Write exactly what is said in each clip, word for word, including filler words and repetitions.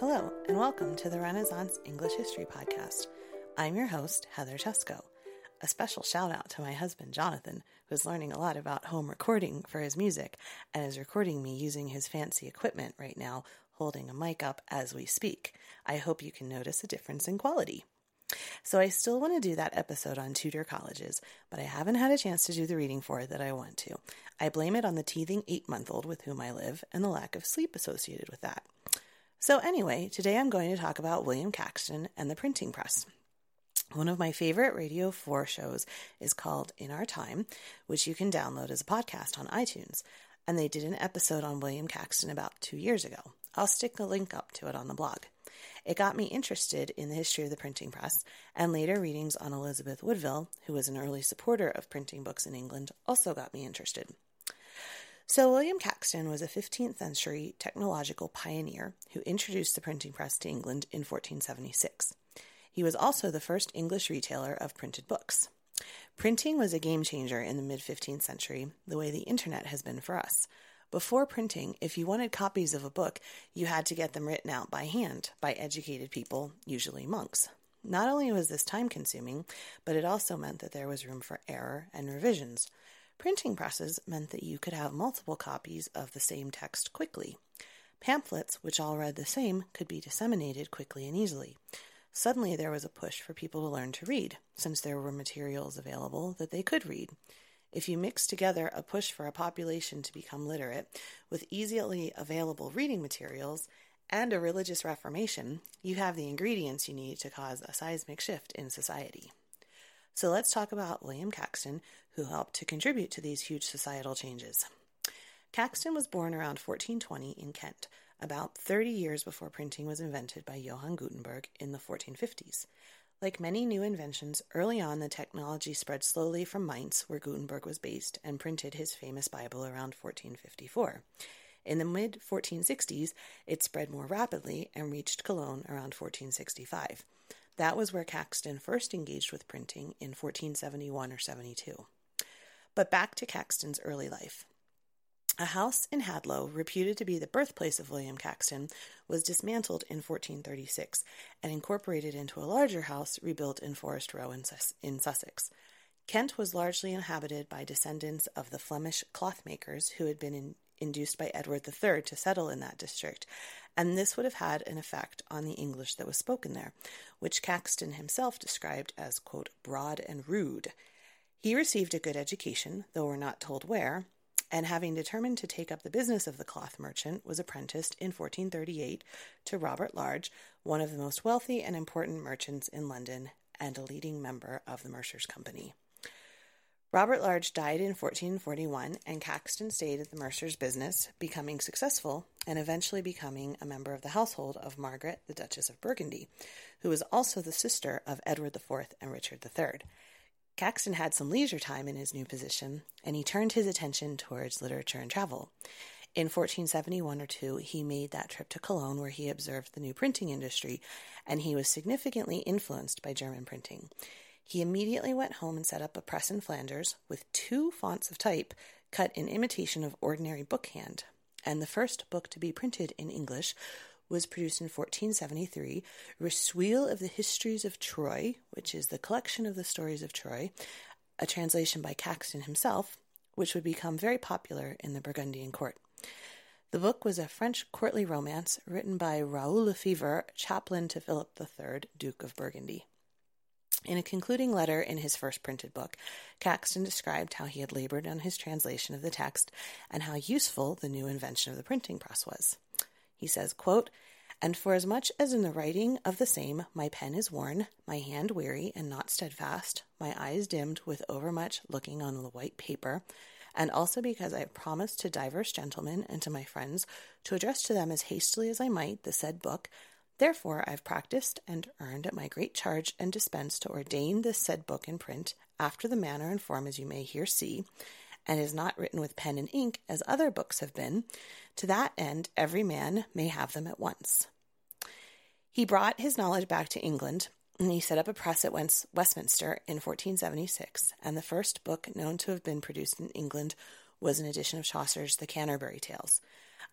Hello, and welcome to the Renaissance English History Podcast. I'm your host, Heather Chesko. A special shout-out to my husband, Jonathan, who's learning a lot about home recording for his music, and is recording me using his fancy equipment right now, holding a mic up as we speak. I hope you can notice a difference in quality. So I still want to do that episode on Tudor colleges, but I haven't had a chance to do the reading for it that I want to. I blame it on the teething eight-month-old with whom I live, and the lack of sleep associated with that. So anyway, today I'm going to talk about William Caxton and the printing press. One of my favorite Radio four shows is called In Our Time, which you can download as a podcast on iTunes, and they did an episode on William Caxton about two years ago. I'll stick a link up to it on the blog. It got me interested in the history of the printing press, and later readings on Elizabeth Woodville, who was an early supporter of printing books in England, also got me interested. So William Caxton was a fifteenth century technological pioneer who introduced the printing press to England in fourteen seventy-six. He was also the first English retailer of printed books. Printing was a game changer in the mid-fifteenth century, the way the internet has been for us. Before printing, if you wanted copies of a book, you had to get them written out by hand by educated people, usually monks. Not only was this time-consuming, but it also meant that there was room for error and revisions. Printing presses meant that you could have multiple copies of the same text quickly. Pamphlets, which all read the same, could be disseminated quickly and easily. Suddenly there was a push for people to learn to read, since there were materials available that they could read. If you mix together a push for a population to become literate with easily available reading materials and a religious reformation, you have the ingredients you need to cause a seismic shift in society. So let's talk about William Caxton, who helped to contribute to these huge societal changes. Caxton was born around fourteen twenty in Kent, about thirty years before printing was invented by Johann Gutenberg in the fourteen fifties. Like many new inventions, early on the technology spread slowly from Mainz, where Gutenberg was based, and printed his famous Bible around fourteen fifty-four. In the mid-fourteen sixties, it spread more rapidly and reached Cologne around fourteen sixty-five. That was where Caxton first engaged with printing in fourteen seventy-one or seventy-two. But back to Caxton's early life. A house in Hadlow, reputed to be the birthplace of William Caxton, was dismantled in fourteen thirty-six and incorporated into a larger house rebuilt in Forest Row in, Sus- in Sussex. Kent was largely inhabited by descendants of the Flemish clothmakers who had been in induced by Edward the Third to settle in that district, and this would have had an effect on the English that was spoken there, which Caxton himself described as, quote, broad and rude. He received a good education, though we're not told where, and having determined to take up the business of the cloth merchant, was apprenticed in fourteen thirty-eight to Robert Large, one of the most wealthy and important merchants in London, and a leading member of the Mercer's Company. Robert Large died in fourteen forty-one, and Caxton stayed at the mercer's business, becoming successful and eventually becoming a member of the household of Margaret, the Duchess of Burgundy, who was also the sister of Edward the Fourth and Richard the Third. Caxton had some leisure time in his new position, and he turned his attention towards literature and travel. In fourteen seventy-one or two, he made that trip to Cologne where he observed the new printing industry, and he was significantly influenced by German printing. He immediately went home and set up a press in Flanders with two fonts of type cut in imitation of ordinary bookhand, and the first book to be printed in English was produced in fourteen seventy-three, Recueil of the Histories of Troy, which is the collection of the stories of Troy, a translation by Caxton himself, which would become very popular in the Burgundian court. The book was a French courtly romance written by Raoul Lefevre, chaplain to Philip the Third, Duke of Burgundy. In a concluding letter in his first printed book, Caxton described how he had labored on his translation of the text and how useful the new invention of the printing press was. He says, quote, "And for as much as in the writing of the same my pen is worn, my hand weary and not steadfast, my eyes dimmed with overmuch looking on the white paper, and also because I promised to divers gentlemen and to my friends to address to them as hastily as I might the said book, therefore I have practised and earned at my great charge and dispense to ordain this said book in print, after the manner and form as you may here see, and is not written with pen and ink as other books have been. To that end every man may have them at once." He brought his knowledge back to England, and he set up a press at Westminster in fourteen seventy-six, and the first book known to have been produced in England was an edition of Chaucer's The Canterbury Tales.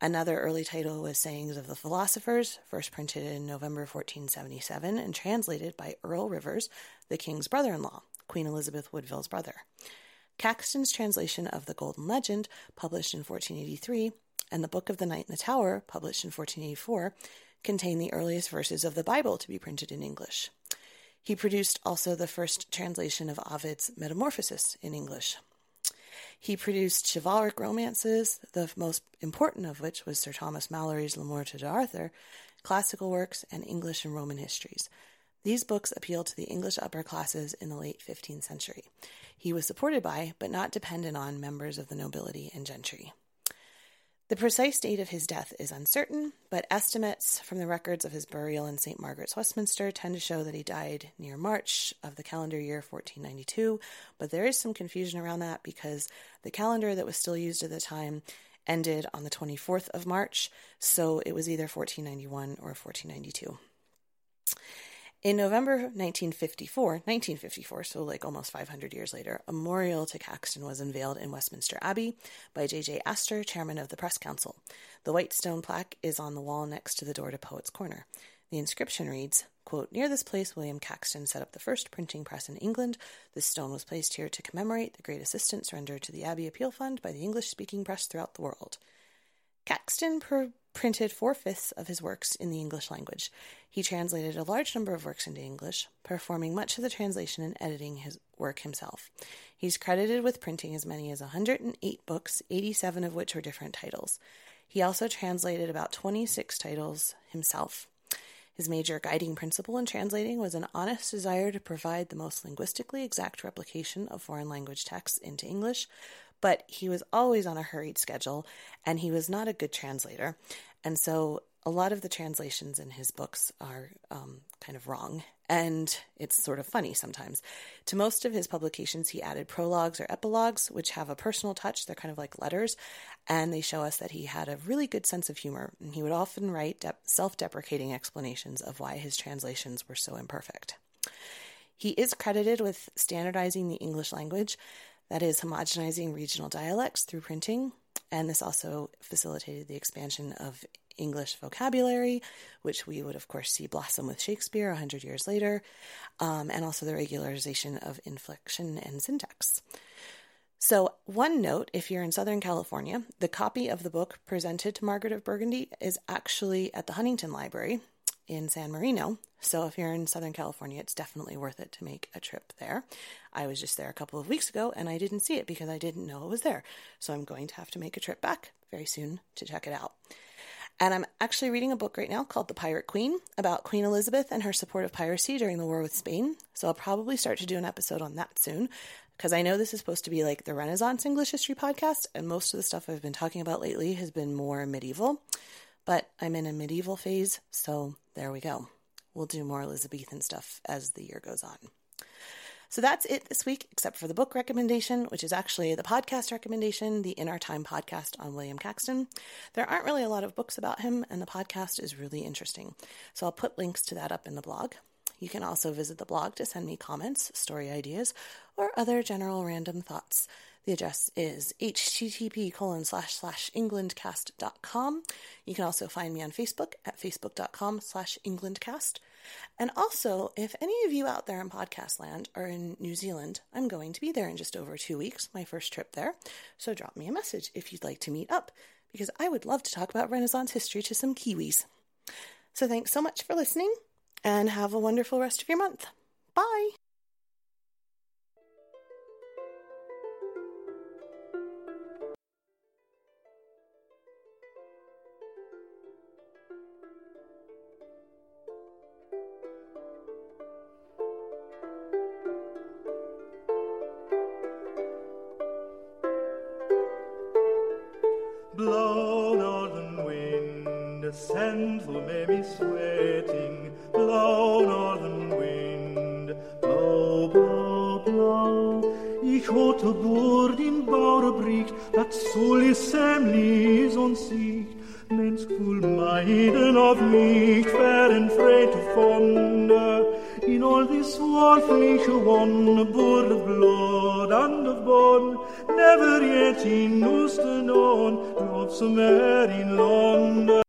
Another early title was Sayings of the Philosophers, first printed in November fourteen seventy-seven and translated by Earl Rivers, the king's brother-in-law, Queen Elizabeth Woodville's brother. Caxton's translation of The Golden Legend, published in fourteen eighty-three, and The Book of the Knight in the Tower, published in fourteen eighty-four, contain the earliest verses of the Bible to be printed in English. He produced also the first translation of Ovid's Metamorphoses in English. He produced chivalric romances, the most important of which was Sir Thomas Malory's L'Amour de Arthur, classical works, and English and Roman histories. These books appealed to the English upper classes in the late fifteenth century. He was supported by, but not dependent on, members of the nobility and gentry. The precise date of his death is uncertain, but estimates from the records of his burial in Saint Margaret's, Westminster, tend to show that he died near March of the calendar year fourteen ninety-two, but there is some confusion around that because the calendar that was still used at the time ended on the twenty-fourth of March, so it was either fourteen ninety-one or fourteen ninety-two. In November nineteen fifty-four, nineteen fifty-four, so like almost five hundred years later, a memorial to Caxton was unveiled in Westminster Abbey by J J Astor, chairman of the Press Council. The white stone plaque is on the wall next to the door to Poets' Corner. The inscription reads, quote, "Near this place William Caxton set up the first printing press in England. This stone was placed here to commemorate the great assistance rendered to the Abbey Appeal Fund by the English-speaking press throughout the world." Caxton per- printed four-fifths of his works in the English language. He translated a large number of works into English, performing much of the translation and editing his work himself. He's credited with printing as many as one hundred eight books, eighty-seven of which are different titles. He also translated about twenty-six titles himself. His major guiding principle in translating was an honest desire to provide the most linguistically exact replication of foreign language texts into English, but he was always on a hurried schedule, and he was not a good translator, and so a lot of the translations in his books are um, kind of wrong, and it's sort of funny sometimes. To most of his publications, he added prologues or epilogues, which have a personal touch. They're kind of like letters, and they show us that he had a really good sense of humor, and he would often write de- self-deprecating explanations of why his translations were so imperfect. He is credited with standardizing the English language, that is, homogenizing regional dialects through printing, and this also facilitated the expansion of English vocabulary, which we would, of course, see blossom with Shakespeare one hundred years later, um, and also the regularization of inflection and syntax. So, one note, if you're in Southern California, the copy of the book presented to Margaret of Burgundy is actually at the Huntington Library in San Marino. So if you're in Southern California, it's definitely worth it to make a trip there. I was just there a couple of weeks ago and I didn't see it because I didn't know it was there. So I'm going to have to make a trip back very soon to check it out. And I'm actually reading a book right now called The Pirate Queen about Queen Elizabeth and her support of piracy during the war with Spain. So I'll probably start to do an episode on that soon because I know this is supposed to be like the Renaissance English history podcast and most of the stuff I've been talking about lately has been more medieval. But I'm in a medieval phase, so there we go. We'll do more Elizabethan stuff as the year goes on. So that's it this week, except for the book recommendation, which is actually the podcast recommendation, the In Our Time podcast on William Caxton. There aren't really a lot of books about him, and the podcast is really interesting. So I'll put links to that up in the blog. You can also visit the blog to send me comments, story ideas, or other general random thoughts. The address is h t t p colon slash slash englandcast dot com. You can also find me on Facebook at facebook dot com slash englandcast. And also, if any of you out there in podcast land are in New Zealand, I'm going to be there in just over two weeks, my first trip there. So drop me a message if you'd like to meet up, because I would love to talk about Renaissance history to some Kiwis. So thanks so much for listening, and have a wonderful rest of your month. Bye! Blow, northern wind, a sandal may be sweating. Blow, northern wind, blow, blow, blow. Ich hotte boord in Bauerbricht, dat solie sämtlich onsicht. Mensch voel meiden of licht, verren vreed vonden. In all this warfliche wonder, board of blood and of bone, never yet in Oosternon, drops a mare in London.